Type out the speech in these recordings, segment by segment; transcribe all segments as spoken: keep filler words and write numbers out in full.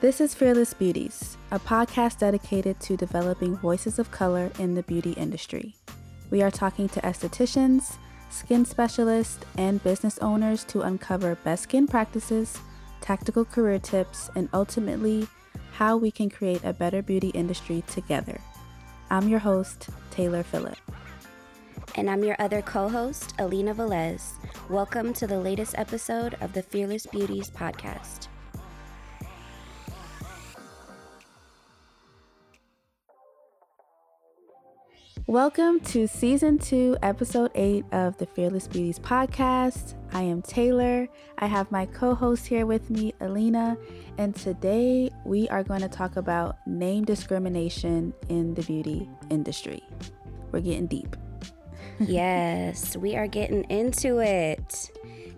This is Fearless Beauties, a podcast dedicated to developing voices of color in the beauty industry. We are talking to estheticians, skin specialists, and business owners to uncover best skin practices, tactical career tips, and ultimately, how we can create a better beauty industry together. I'm your host, Taylor Phillips. And I'm your other co-host, Alina Velez. Welcome to the latest episode of the Fearless Beauties podcast. Welcome to Season two, Episode eight of the Fearless Beauties podcast. I am Taylor. I have my co-host here with me, Alina, and today we are going to talk about name discrimination in the beauty industry. We're getting deep. Yes, we are getting into it.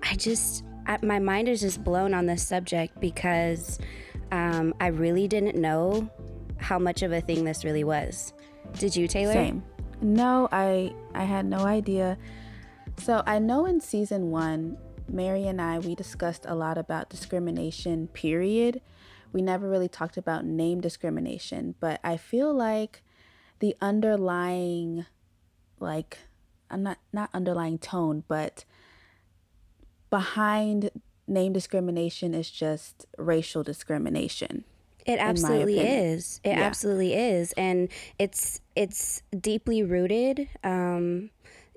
I just, I, my mind is just blown on this subject because um, I really didn't know how much of a thing this really was. Did you, Taylor? Same. No, I I had no idea. So I know in season one, Mary and I, we discussed a lot about discrimination, period. We never really talked about name discrimination, but I feel like the underlying, like, I'm not, not underlying tone, but behind name discrimination is just racial discrimination. It absolutely is. It yeah. absolutely is. And it's it's deeply rooted. Um,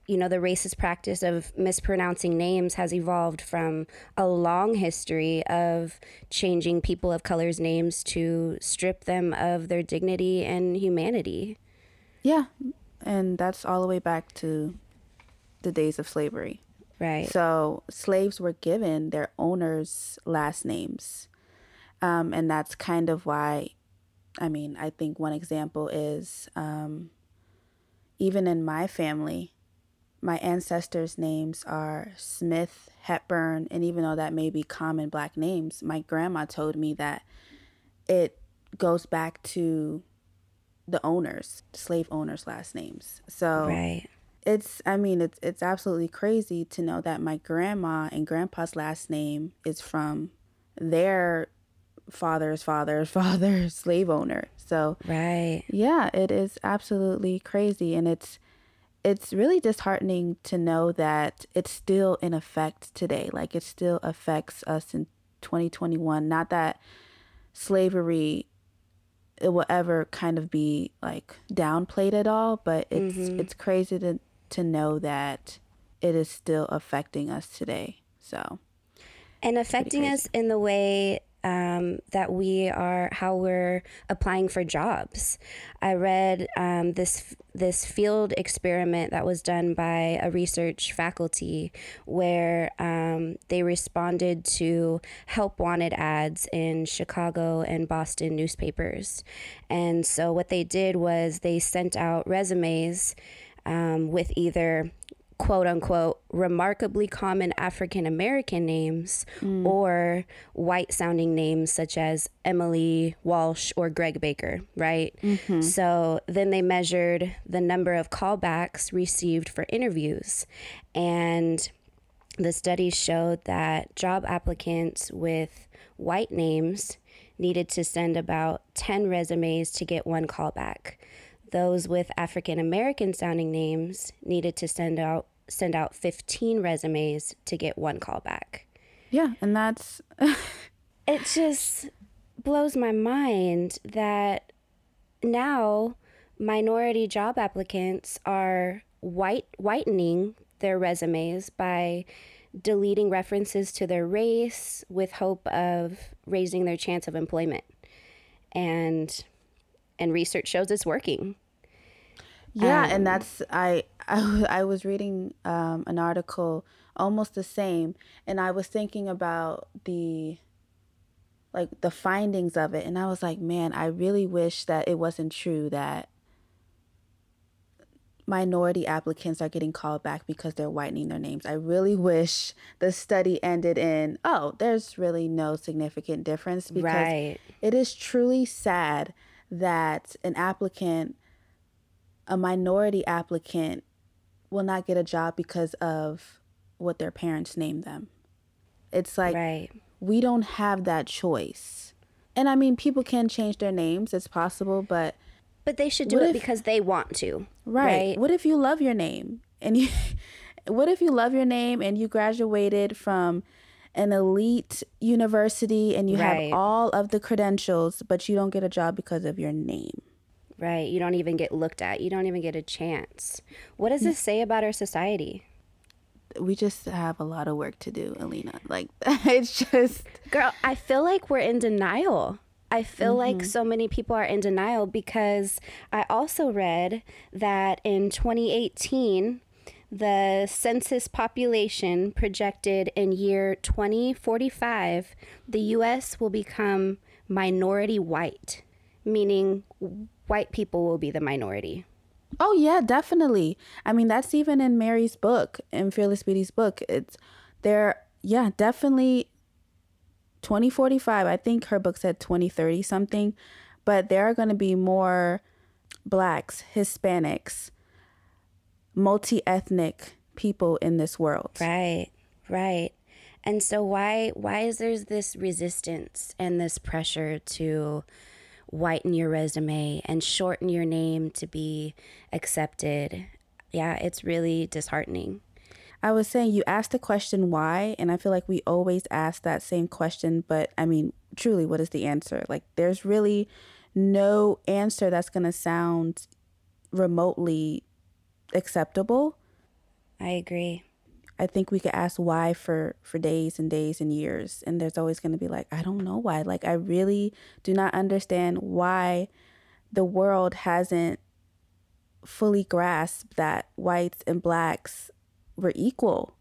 you know, the racist practice of mispronouncing names has evolved from a long history of changing people of color's names to strip them of their dignity and humanity. Yeah. And that's all the way back to the days of slavery. Right. So slaves were given their owners' last names. Um, and that's kind of why, I mean, I think one example is um, even in my family, my ancestors' names are Smith, Hepburn, and even though that may be common Black names, my grandma told me that it goes back to the owners, slave owners' last names. So right. it's, I mean, it's it's absolutely crazy to know that my grandma and grandpa's last name is from their father's father's father's slave owner. So right. Yeah, it is absolutely crazy. And it's it's really disheartening to know that it's still in effect today. Like, it still affects us in twenty twenty-one. Not that slavery it will ever kind of be like downplayed at all, but it's mm-hmm. it's crazy to to know that it is still affecting us today. So and affecting us in the way Um, that we are, how we're applying for jobs. I read um, this this field experiment that was done by a research faculty where um, they responded to help wanted ads in Chicago and Boston newspapers. And so what they did was they sent out resumes um, with either quote unquote remarkably common African American names mm. or white sounding names such as Emily Walsh or Greg Baker, right? Mm-hmm. So then they measured the number of callbacks received for interviews, and the study showed that job applicants with white names needed to send about ten resumes to get one callback. Those with African American sounding names needed to send out send out fifteen resumes to get one callback. Yeah, and that's it just blows my mind that now minority job applicants are white whitening their resumes by deleting references to their race with hope of raising their chance of employment. And and research shows it's working. Yeah, um, and that's, I, I, I was reading um, an article almost the same, and I was thinking about the, like, the findings of it, and I was like, man, I really wish that it wasn't true that minority applicants are getting called back because they're whitening their names. I really wish the study ended in, oh, there's really no significant difference, because right. it is truly sad that an applicant, a minority applicant, will not get a job because of what their parents named them. It's like, right. we don't have that choice. And I mean, people can change their names. It's possible, but... But they should do it if, because they want to. Right. right. What if you love your name? And you, what if you love your name and you graduated from an elite university and you right. have all of the credentials, but you don't get a job because of your name? Right. You don't even get looked at. You don't even get a chance. What does this say about our society? We just have a lot of work to do, Alina. Like, it's just... Girl, I feel like we're in denial. I feel mm-hmm. like so many people are in denial because I also read that in twenty eighteen, the census population projected in year twenty forty-five, the U S will become minority white, meaning white people will be the minority. Oh, yeah, definitely. I mean, that's even in Mary's book, in Fearless Beauty's book. It's there. Yeah, definitely. twenty forty-five, I think her book said twenty thirty something, but there are going to be more Blacks, Hispanics, multi-ethnic people in this world. Right, right. And so why why is there this resistance and this pressure to whiten your resume and shorten your name to be accepted? Yeah, it's really disheartening. I was saying you asked the question why, and I feel like we always ask that same question, but I mean, truly, what is the answer? Like, there's really no answer that's going to sound remotely acceptable. I agree. I think we could ask why for, for days and days and years, and there's always going to be like, I don't know why. Like, I really do not understand why the world hasn't fully grasped that whites and Blacks we're equal.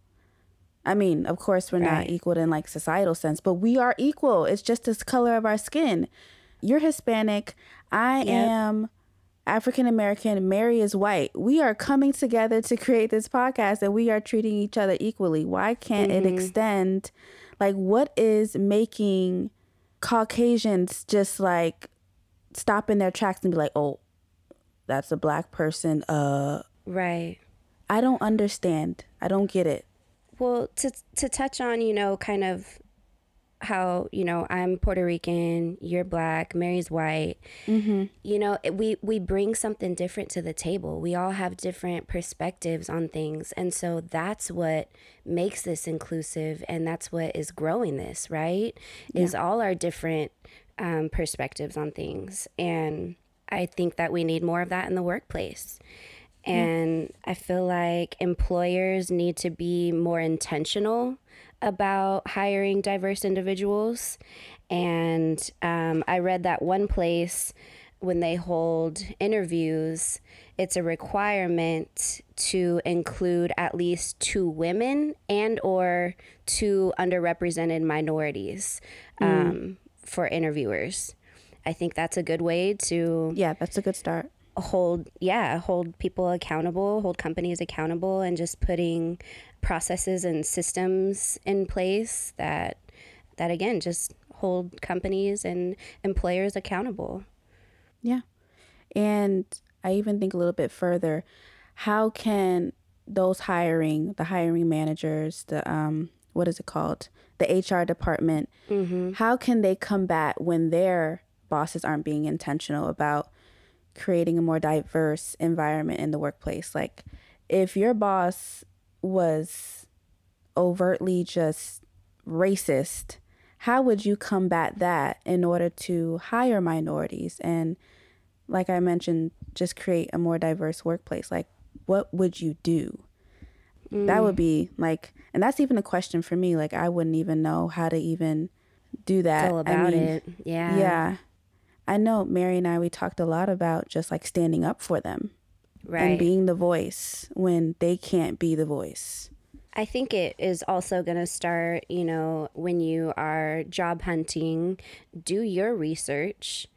I mean, of course, we're right. not equal in like societal sense, but we are equal. It's just this color of our skin. You're Hispanic. I yep. am African-American. Mary is white. We are coming together to create this podcast and we are treating each other equally. Why can't mm-hmm. it extend? Like, what is making Caucasians just like stop in their tracks and be like, oh, that's a Black person. Uh, right. I don't understand. I don't get it. Well, to to touch on, you know, kind of how, you know, I'm Puerto Rican, you're Black, Mary's white. Mm-hmm. You know, we, we bring something different to the table. We all have different perspectives on things. And so that's what makes this inclusive. And that's what is growing this, right? Yeah. Is all our different um, perspectives on things. And I think that we need more of that in the workplace. And I feel like employers need to be more intentional about hiring diverse individuals. And um, I read that one place when they hold interviews, it's a requirement to include at least two women and or two underrepresented minorities um, mm. for interviewers. I think that's a good way to... Yeah, that's a good start. hold yeah hold people accountable, hold companies accountable, and just putting processes and systems in place that that again just hold companies and employers accountable. Yeah. And I even think a little bit further, how can those hiring the hiring managers, the um what is it called the H R department, mm-hmm. how can they combat when their bosses aren't being intentional about creating a more diverse environment in the workplace? Like, if your boss was overtly just racist, how would you combat that in order to hire minorities and, like I mentioned, just create a more diverse workplace? Like, what would you do? Mm. That would be like, and that's even a question for me. Like, I wouldn't even know how to even do that. It's all about I mean, it. Yeah. Yeah. I know Mary and I, we talked a lot about just like standing up for them, right, and being the voice when they can't be the voice. I think it is also going to start, you know, when you are job hunting, do your research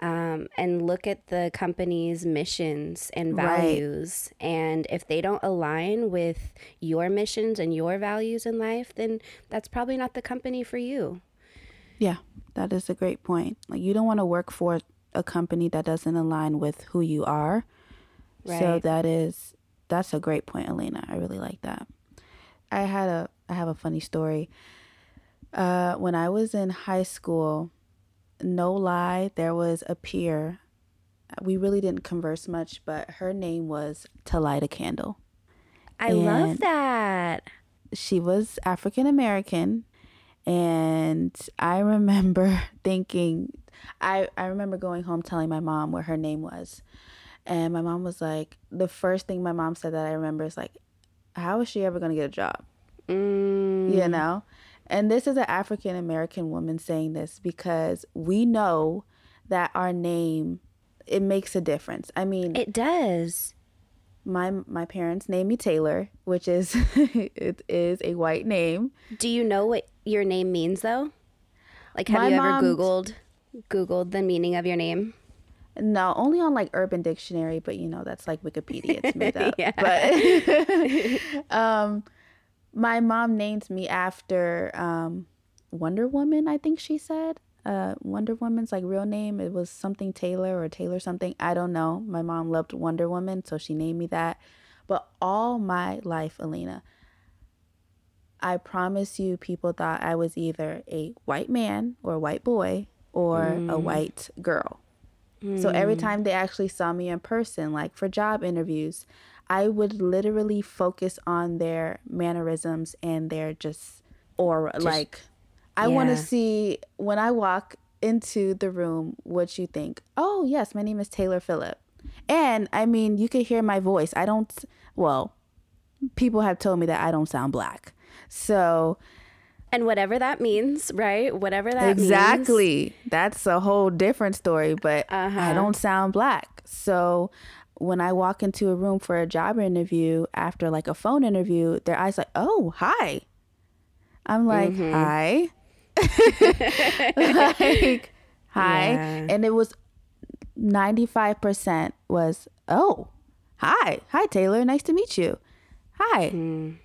um, and look at the company's missions and values. Right. And if they don't align with your missions and your values in life, then that's probably not the company for you. Yeah, that is a great point. Like, you don't want to work for a company that doesn't align with who you are. Right. So that is, that's a great point, Alina. I really like that. I had a, I have a funny story. Uh, when I was in high school, no lie, there was a peer. We really didn't converse much, but her name was To Light a Candle. I and love that. She was African American, and I remember thinking, I, I remember going home telling my mom what her name was. And my mom was like, the first thing my mom said that I remember is like, how is she ever going to get a job? Mm. You know? And this is an African American woman saying this because we know that our name, it makes a difference. I mean, it does. My my parents named me Taylor, which is it is a white name. Do you know what your name means though? Like, have my you ever Googled Googled the meaning of your name? No, only on like Urban Dictionary, but you know, that's like Wikipedia, it's made up. But um, my mom named me after um, Wonder Woman, I think she said. Uh, Wonder Woman's like real name, it was something Taylor or Taylor something, I don't know. My mom loved Wonder Woman, so she named me that. But all my life, Alina, I promise you, people thought I was either a white man or a white boy or mm. a white girl. Mm. So every time they actually saw me in person, like for job interviews, I would literally focus on their mannerisms and their just aura, just- like I yeah. want to see when I walk into the room, what you think. Oh, yes, my name is Taylor Phillips. And I mean, you could hear my voice. I don't, well, people have told me that I don't sound black. So. And whatever that means, right? Whatever that exactly. means. Exactly. That's a whole different story, but uh-huh. I don't sound black. So when I walk into a room for a job interview after like a phone interview, their eyes like, oh, hi. I'm like, mm-hmm. hi. like hi yeah. And it was ninety-five percent was oh hi hi Taylor, nice to meet you, hi mm.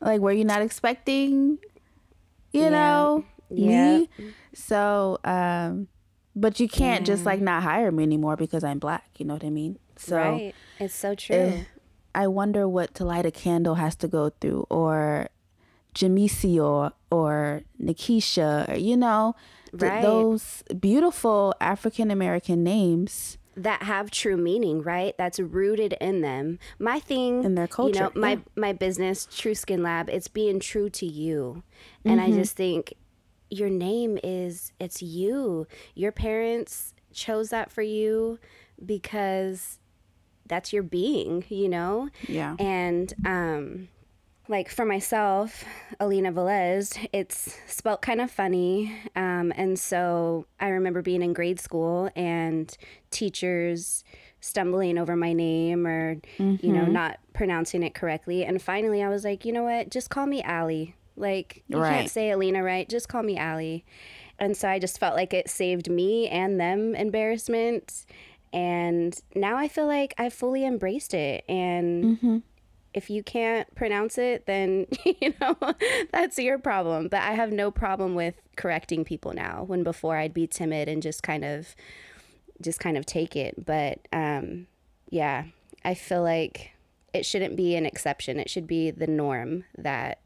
like were you not expecting you yeah. know yeah. me? So um but you can't yeah. just like not hire me anymore because I'm black, you know what I mean? So right. It's so true. If, I wonder what To Light a Candle has to go through, or Jamisio or Nikesha, or, you know, th- right. those beautiful African-American names that have true meaning, right? That's rooted in them. My thing, in their culture, you know, my, yeah. my business, True Skin Lab, it's being true to you. And mm-hmm. I just think your name is, it's you. Your parents chose that for you because that's your being, you know? Yeah. And, um, like for myself, Alina Velez, it's spelt kind of funny. Um, and so I remember being in grade school and teachers stumbling over my name or, mm-hmm. you know, not pronouncing it correctly. And finally I was like, you know what? Just call me Allie. Like you right. can't say Alina, right? Just call me Allie. And so I just felt like it saved me and them embarrassment. And now I feel like I fully embraced it. And mm-hmm. if you can't pronounce it, then, you know, that's your problem. But I have no problem with correcting people now, when before I'd be timid and just kind of just kind of take it. But, um, yeah, I feel like it shouldn't be an exception. It should be the norm that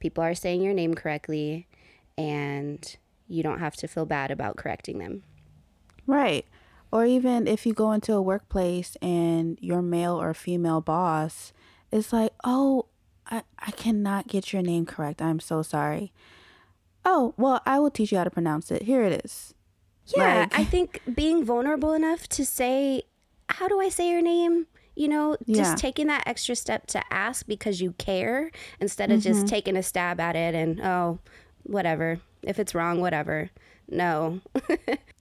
people are saying your name correctly and you don't have to feel bad about correcting them. Right. Or even if you go into a workplace and your male or female boss, it's like, oh, I, I cannot get your name correct. I'm so sorry. Oh, well, I will teach you how to pronounce it. Here it is. Yeah, like, I think being vulnerable enough to say, how do I say your name? You know, yeah. just taking that extra step to ask because you care instead of mm-hmm. just taking a stab at it and, oh, whatever. If it's wrong, whatever. No.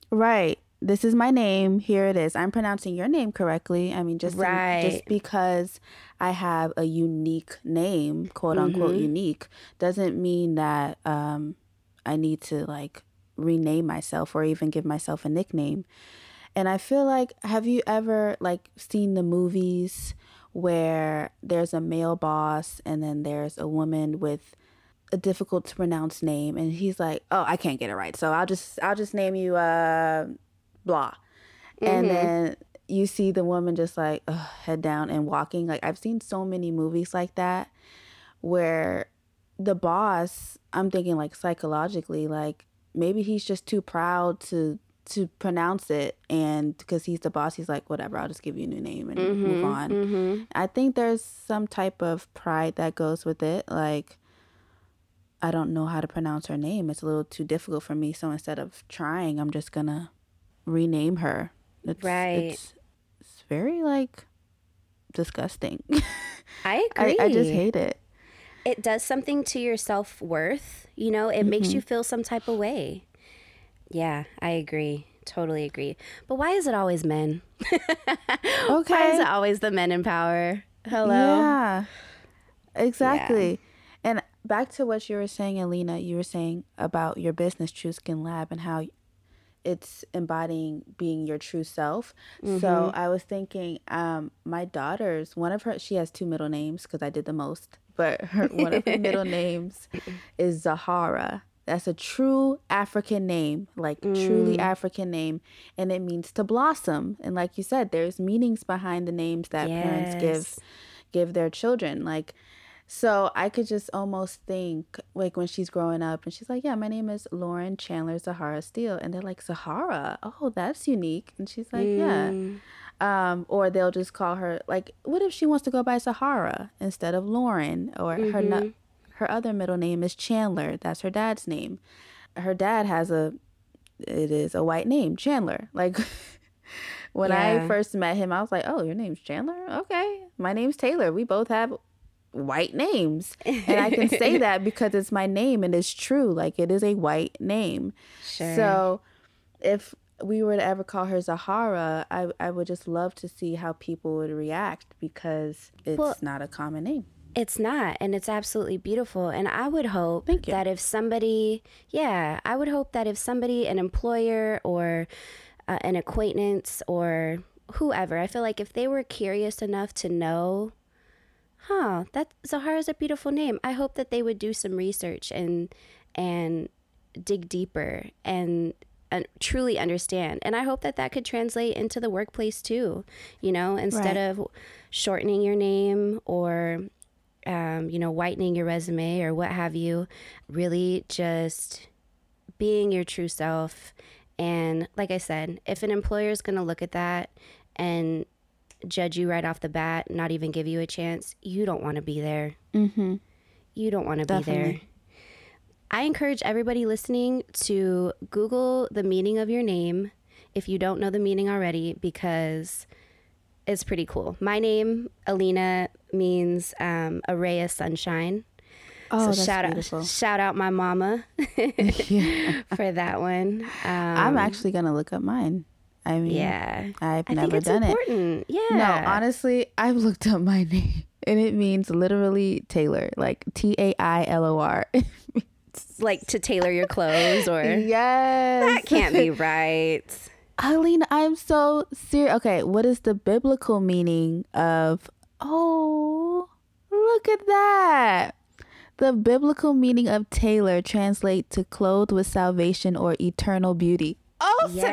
Right. This is my name. Here it is. I'm pronouncing your name correctly. I mean, just, right. in, just because I have a unique name, quote unquote mm-hmm. unique, doesn't mean that um, I need to like rename myself or even give myself a nickname. And I feel like, have you ever like seen the movies where there's a male boss and then there's a woman with a difficult to pronounce name and he's like, oh, I can't get it right. So I'll just, I'll just name you, uh, blah. Mm-hmm. And then you see the woman just like ugh, head down and walking. Like I've seen so many movies like that where the boss, I'm thinking like psychologically, like maybe he's just too proud to to pronounce it, and because he's the boss, he's like, whatever, I'll just give you a new name and mm-hmm, move on. Mm-hmm. I think there's some type of pride that goes with it. Like, I don't know how to pronounce her name. It's a little too difficult for me. So instead of trying, I'm just going to rename her. It's, right. It's, it's very, like, disgusting. I agree. I, I just hate it. It does something to your self-worth. You know, it mm-hmm. makes you feel some type of way. Yeah, I agree. Totally agree. But why is it always men? Okay. Why is it always the men in power? Hello? Yeah, exactly. Yeah. And back to what you were saying, Alina, you were saying about your business, True Skin Lab, and how it's embodying being your true self. Mm-hmm. So I was thinking, um, my daughters, one of her, she has two middle names because I did the most, but her, one of her middle names is Zahara. That's a true African name, like mm. truly African name. And it means to blossom. And like you said, there's meanings behind the names that yes. parents give give their children. Like, so I could just almost think, like, when she's growing up and she's like, yeah, my name is Lauren Chandler Zahara Steele. And they're like, Zahara? Oh, that's unique. And she's like, mm. yeah. Um, or they'll just call her, like, what if she wants to go by Zahara instead of Lauren? Or mm-hmm. her not. Her other middle name is Chandler. That's her dad's name. Her dad has a, it is a white name, Chandler. Like, when yeah. I first met him, I was like, oh, your name's Chandler? Okay. My name's Taylor. We both have white names. And I can say that because it's my name and it's true. Like, it is a white name. Sure. So if we were to ever call her Zahara, I, I would just love to see how people would react, because it's well, not a common name. It's not, and it's absolutely beautiful. And I would hope that if somebody, yeah, I would hope that if somebody, an employer or uh, an acquaintance or whoever, I feel like if they were curious enough to know, huh, that Zahara's a beautiful name, I hope that they would do some research and and dig deeper and uh, truly understand. And I hope that that could translate into the workplace too, you know, instead right. of shortening your name or... Um, you know, whitening your resume or what have you, really just being your true self. And like I said, if an employer is going to look at that and judge you right off the bat, not even give you a chance, you don't want to be there. Mm-hmm. You don't want to be there. I encourage everybody listening to Google the meaning of your name if you don't know the meaning already, because it's pretty cool. My name, Alina, means um, a ray of sunshine. Oh, so that's shout beautiful. Out, shout out my mama yeah. for that one. Um, I'm actually going to look up mine. I mean, yeah. I've I never done important. It. Yeah. No, honestly, I've looked up my name and it means literally Taylor, like T A I L O R. Like to tailor your clothes or? Yes. That can't be right. Alina, I'm so serious. Okay, what is the biblical meaning of... Oh, look at that. The biblical meaning of Taylor translates to clothed with salvation or eternal beauty. Oh, yes.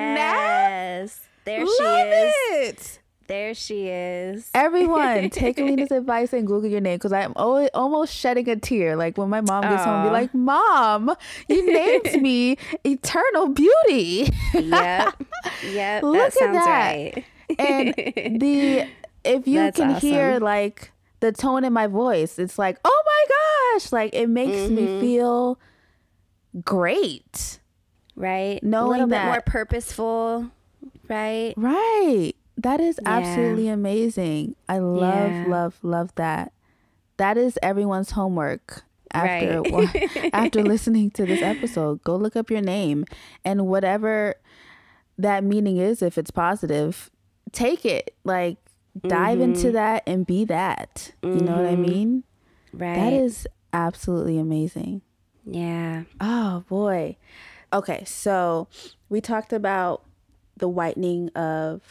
Snap. There Love she is. It. There she is. Everyone, take Alina's advice and Google your name, because I'm always, almost shedding a tear. Like when my mom gets Aww. Home and be like, Mom, you named me Eternal Beauty. Yep. Yep. Look that sounds at that. Right. And the... If you That's can awesome. Hear, like, the tone in my voice, it's like, oh, my gosh. Like, it makes mm-hmm. me feel great. Right. Knowing a little that, bit more purposeful. Right. Right. That is yeah. absolutely amazing. I love, yeah. love, love that. That is everyone's homework. After right. after listening to this episode, go look up your name. And whatever that meaning is, if it's positive, take it. Like. Dive mm-hmm. into that and be that. Mm-hmm. You know what I mean? Right. That is absolutely amazing. Yeah. Oh, boy. Okay, so we talked about the whitening of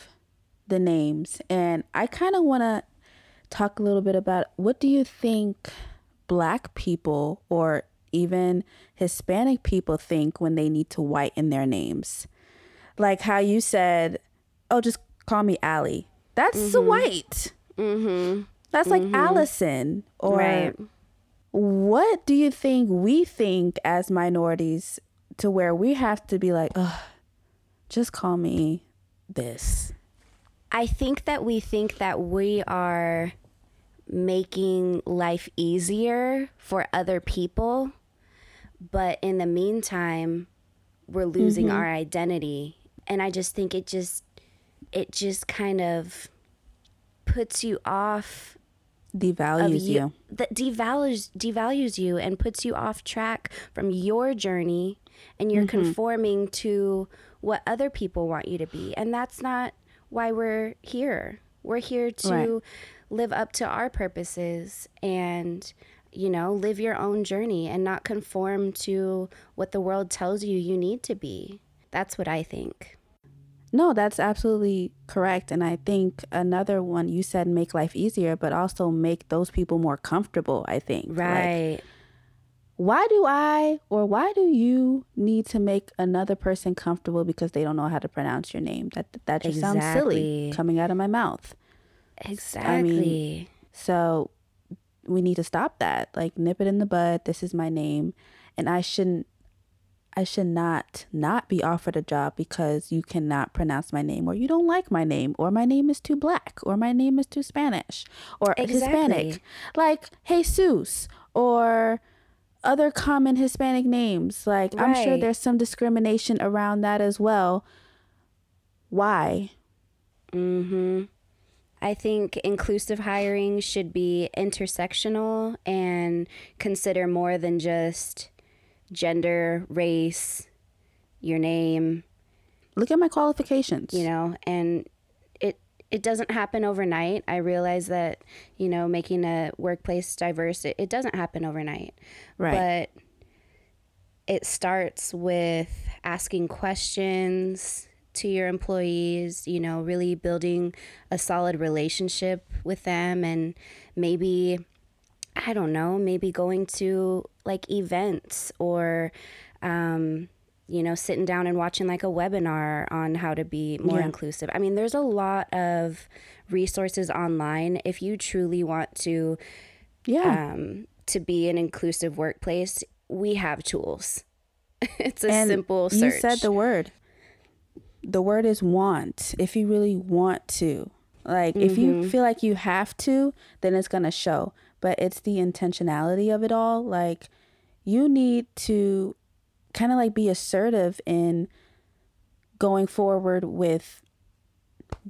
the names. And I kind of want to talk a little bit about, what do you think Black people or even Hispanic people think when they need to whiten their names? Like how you said, oh, just call me Allie. That's mm-hmm. white. Mm-hmm. That's like mm-hmm. Allison. Or right. What do you think we think as minorities to where we have to be like, ugh, just call me this. I think that we think that we are making life easier for other people, but in the meantime, we're losing mm-hmm. our identity. And I just think it just, it just kind of puts you off. Devalues you, you. That devalues, devalues you and puts you off track from your journey, and you're mm-hmm. conforming to what other people want you to be. And that's not why we're here. We're here to right. live up to our purposes and, you know, live your own journey and not conform to what the world tells you you need to be. That's what I think. No, that's absolutely correct. And I think another one, you said make life easier, but also make those people more comfortable, I think. Right. Like, why do I or why do you need to make another person comfortable because they don't know how to pronounce your name? That that just exactly. sounds silly coming out of my mouth. Exactly. I mean, so we need to stop that. Like, nip it in the bud. This is my name. And I shouldn't, I should not not be offered a job because you cannot pronounce my name, or you don't like my name, or my name is too black, or my name is too Spanish, or exactly. Hispanic. Like Jesus or other common Hispanic names. Like, right. I'm sure there's some discrimination around that as well. Why? Mm-hmm. I think inclusive hiring should be intersectional and consider more than just gender, race, your name. Look at my qualifications. You know, and it it doesn't happen overnight. I realize that, you know, making a workplace diverse, it, it doesn't happen overnight. Right. But it starts with asking questions to your employees, you know, really building a solid relationship with them, and maybe, I don't know, maybe going to like events or, um, you know, sitting down and watching like a webinar on how to be more yeah. inclusive. I mean, there's a lot of resources online if you truly want to, yeah, um, to be an inclusive workplace. We have tools. It's a and simple search. You said the word. The word is want. If you really want to, like, mm-hmm. if you feel like you have to, then it's going to show. But it's the intentionality of it all. Like, you need to kind of like be assertive in going forward with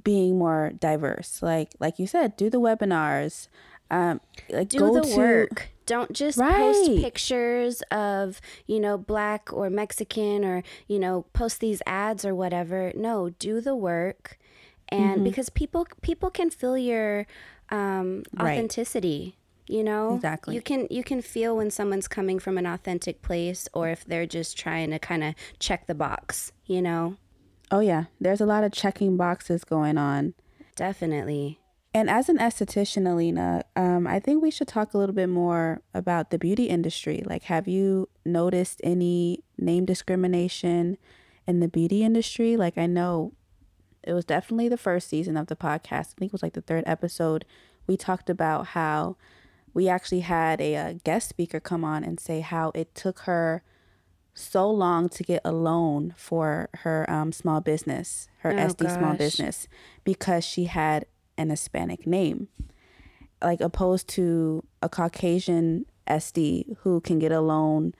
being more diverse. Like, like you said, do the webinars, um, like do go the to, work. Don't just right. post pictures of, you know, Black or Mexican, or, you know, post these ads or whatever. No, do the work, and mm-hmm. because people people can feel your um, authenticity. Right. You know, exactly. You can you can feel when someone's coming from an authentic place, or if they're just trying to kind of check the box, you know? Oh, yeah. There's a lot of checking boxes going on. Definitely. And as an esthetician, Alina, um, I think we should talk a little bit more about the beauty industry. Like, have you noticed any name discrimination in the beauty industry? Like, I know it was definitely the first season of the podcast. I think it was like the third episode. We talked about how we actually had a, a guest speaker come on and say how it took her so long to get a loan for her um, small business, her oh, S D gosh. small business, because she had an Hispanic name, like opposed to a Caucasian S D who can get a loan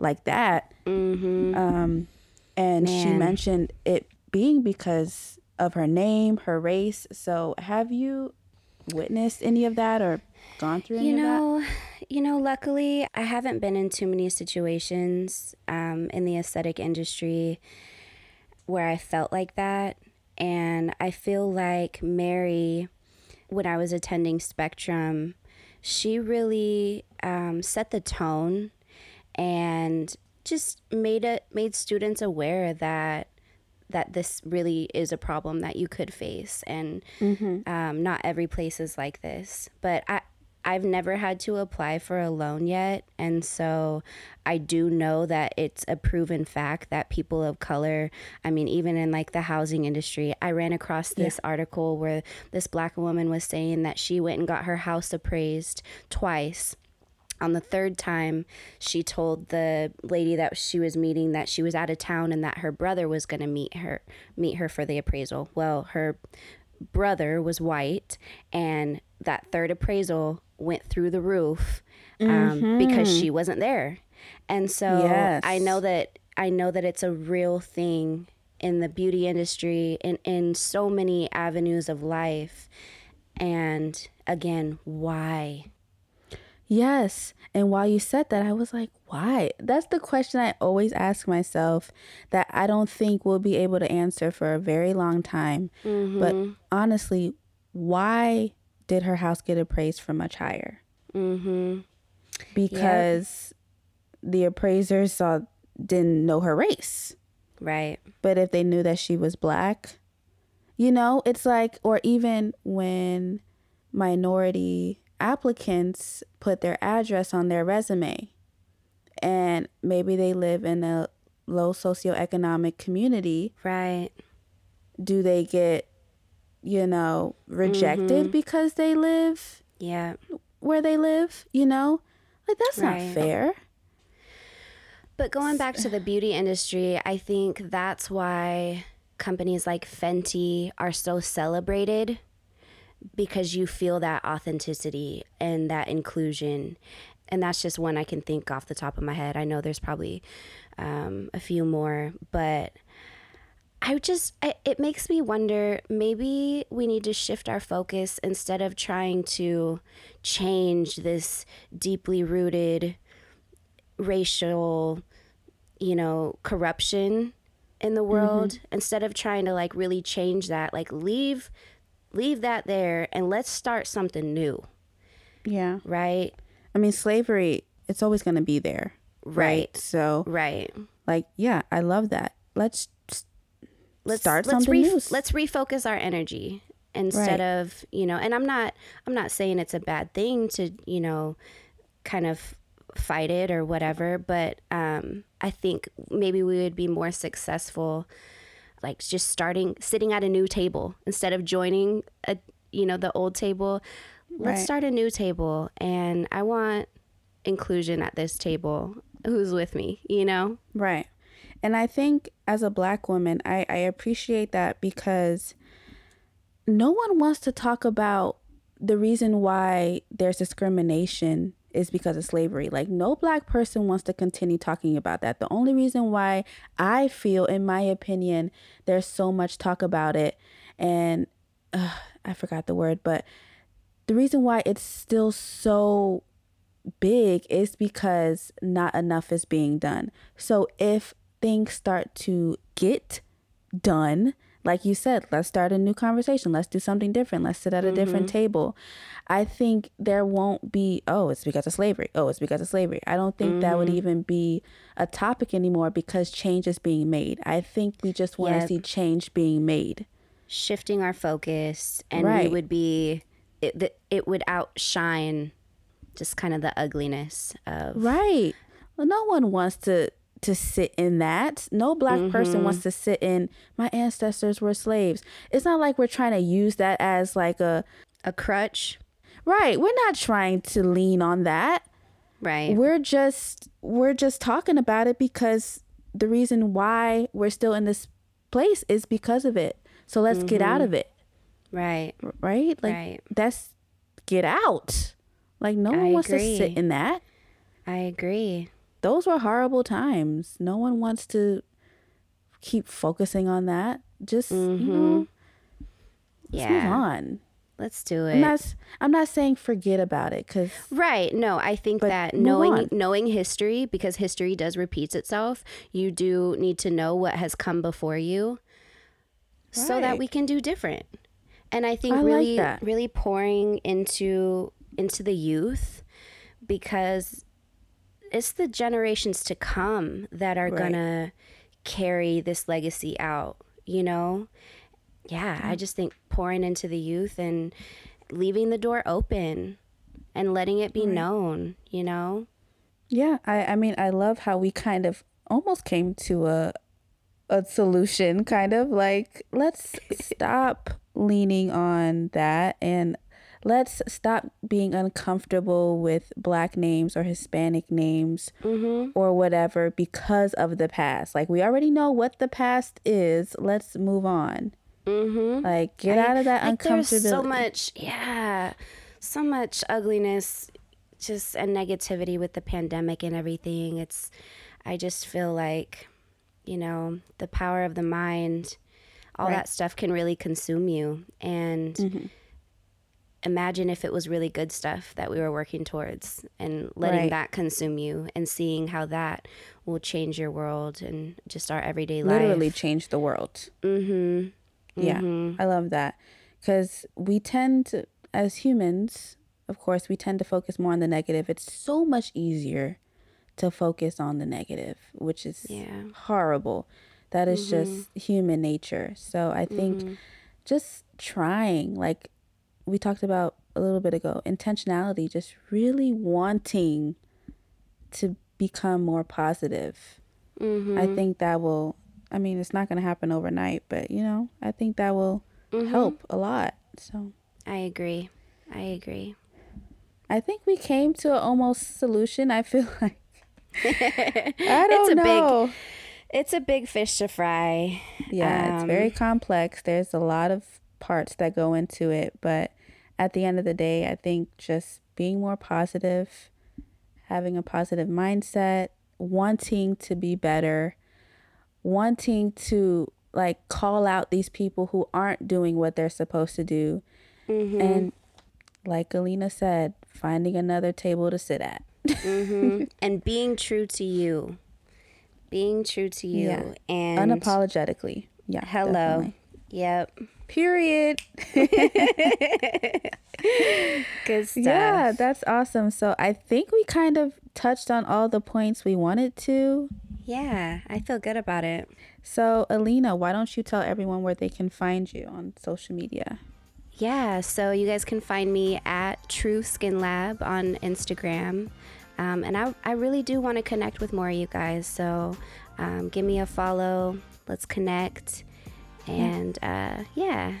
like that. Mm-hmm. Um, and Man. she mentioned it being because of her name, her race. So have you witnessed any of that or gone through any you know, of that? You know, luckily I haven't been in too many situations um, in the aesthetic industry where I felt like that. And I feel like Mary, when I was attending Spectrum, she really um, set the tone and just made it made students aware that that this really is a problem that you could face, and mm-hmm. um, not every place is like this. But I, I've never had to apply for a loan yet, and so I do know that it's a proven fact that people of color, I mean, even in like the housing industry, I ran across this yeah. article where this Black woman was saying that she went and got her house appraised twice On the third time, she told the lady that she was meeting that she was out of town and that her brother was going to meet her, meet her for the appraisal. Well, her brother was white, and that third appraisal went through the roof um, mm-hmm. because she wasn't there. And so yes. I know that I know that it's a real thing in the beauty industry and in so many avenues of life. And again, why? Yes. And while you said that, I was like, why? That's the question I always ask myself that I don't think we'll be able to answer for a very long time. Mm-hmm. But honestly, why did her house get appraised for much higher? Mm-hmm. Because yep. the appraisers saw didn't know her race. Right. But if they knew that she was black, you know, it's like, or even when minority applicants put their address on their resume, and maybe they live in a low socioeconomic community. Right. Do they get, you know, rejected mm-hmm. because they live yeah. where they live, you know? Like, that's right. not fair. But going back to the beauty industry, I think that's why companies like Fenty are so celebrated, because you feel that authenticity and that inclusion. And that's just one I can think off the top of my head. I know there's probably um, a few more, but I just, I, it makes me wonder, maybe we need to shift our focus instead of trying to change this deeply rooted racial, you know, corruption in the world. Mm-hmm. Instead of trying to like really change that, like leave Leave that there and let's start something new. Yeah. Right? I mean, slavery, it's always going to be there. Right. right? So. Right. Like, yeah, I love that. Let's let's start let's something ref- new. Let's refocus our energy instead right. of, you know, and I'm not I'm not saying it's a bad thing to, you know, kind of fight it or whatever, but um, I think maybe we would be more successful like just starting, sitting at a new table instead of joining, a, you know, the old table. Let's right. start a new table. And I want inclusion at this table. Who's with me, you know? Right. And I think as a Black woman, I, I appreciate that, because no one wants to talk about the reason why there's discrimination is because of slavery. Like, no Black person wants to continue talking about that. The only reason why I feel, in my opinion, there's so much talk about it, and uh, I forgot the word, but the reason why it's still so big is because not enough is being done. So if things start to get done, like you said, let's start a new conversation. Let's do something different. Let's sit at a mm-hmm. different table. I think there won't be, oh, it's because of slavery. Oh, it's because of slavery. I don't think mm-hmm. that would even be a topic anymore, because change is being made. I think we just want yep. to see change being made. Shifting our focus, and right. we would be, it, it would outshine just kind of the ugliness of. Right. Well, no one wants to. to sit in that. No Black mm-hmm. person wants to sit in my ancestors were slaves. It's not like we're trying to use that as like a a crutch. Right. We're not trying to lean on that. Right. We're just we're just talking about it because the reason why we're still in this place is because of it. So let's mm-hmm. get out of it. Right. Right? Like right. that's get out. Like no I one wants agree. to sit in that. I agree. Those were horrible times. No one wants to keep focusing on that. Just, mm-hmm. you know, let's yeah. move on. Let's do it. I'm not, I'm not saying forget about it. 'Cause, right. No, I think that knowing knowing history, because history does repeat itself, you do need to know what has come before you right. so that we can do different. And I think I really, like really pouring into into the youth, because it's the generations to come that are right. gonna carry this legacy out, you know? Yeah, I just think pouring into the youth and leaving the door open and letting it be right. known, you know? Yeah, I, I mean, I love how we kind of almost came to a a solution, kind of like, let's stop leaning on that and let's stop being uncomfortable with Black names or Hispanic names mm-hmm. or whatever because of the past. Like, we already know what the past is. Let's move on. Mm-hmm. Like, get I, out of that like uncomfortability. There's so much, yeah, so much ugliness just and negativity with the pandemic and everything. It's, I just feel like, you know, the power of the mind, all right. that stuff can really consume you. And mm-hmm. imagine if it was really good stuff that we were working towards and letting right. that consume you and seeing how that will change your world and just our everyday life. Literally change the world. Mm-hmm. Yeah, mm-hmm. I love that. Because we tend to, as humans, of course, we tend to focus more on the negative. It's so much easier to focus on the negative, which is yeah. horrible. That is mm-hmm. just human nature. So I think mm-hmm. just trying, like, we talked about a little bit ago, intentionality, just really wanting to become more positive. Mm-hmm. I think that will, I mean, it's not going to happen overnight, but, you know, I think that will mm-hmm. help a lot. So I agree. I agree. I think we came to an almost solution. I feel like, I don't it's a know. Big, it's a big fish to fry. Yeah, um, it's very complex. There's a lot of parts that go into it, but at the end of the day, I think just being more positive, having a positive mindset, wanting to be better, wanting to like call out these people who aren't doing what they're supposed to do, mm-hmm. and like Alina said, finding another table to sit at. mm-hmm. And being true to you, being true to you, yeah. and unapologetically. Yeah. Hello. Definitely. Yep. Period. Good stuff. Yeah, that's awesome. So I think we kind of touched on all the points we wanted to. Yeah, I feel good about it. So Alina, why don't you tell everyone where they can find you on social media? Yeah, so you guys can find me at True Skin Lab on Instagram. Um, and I, I really do want to connect with more of you guys. So um, give me a follow. Let's connect. And uh, yeah.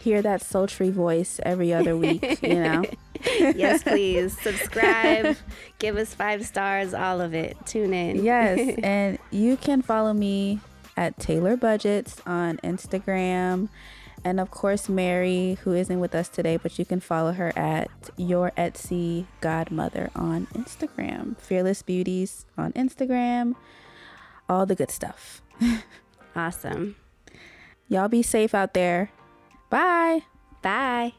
Hear that sultry voice every other week, you know? Yes, please. Subscribe. Give us five stars, all of it. Tune in. Yes. And you can follow me at Taylor Budgets on Instagram. And of course, Mary, who isn't with us today, but you can follow her at Your Etsy Godmother on Instagram, Fearless Beauties on Instagram, all the good stuff. Awesome. Y'all be safe out there. Bye. Bye.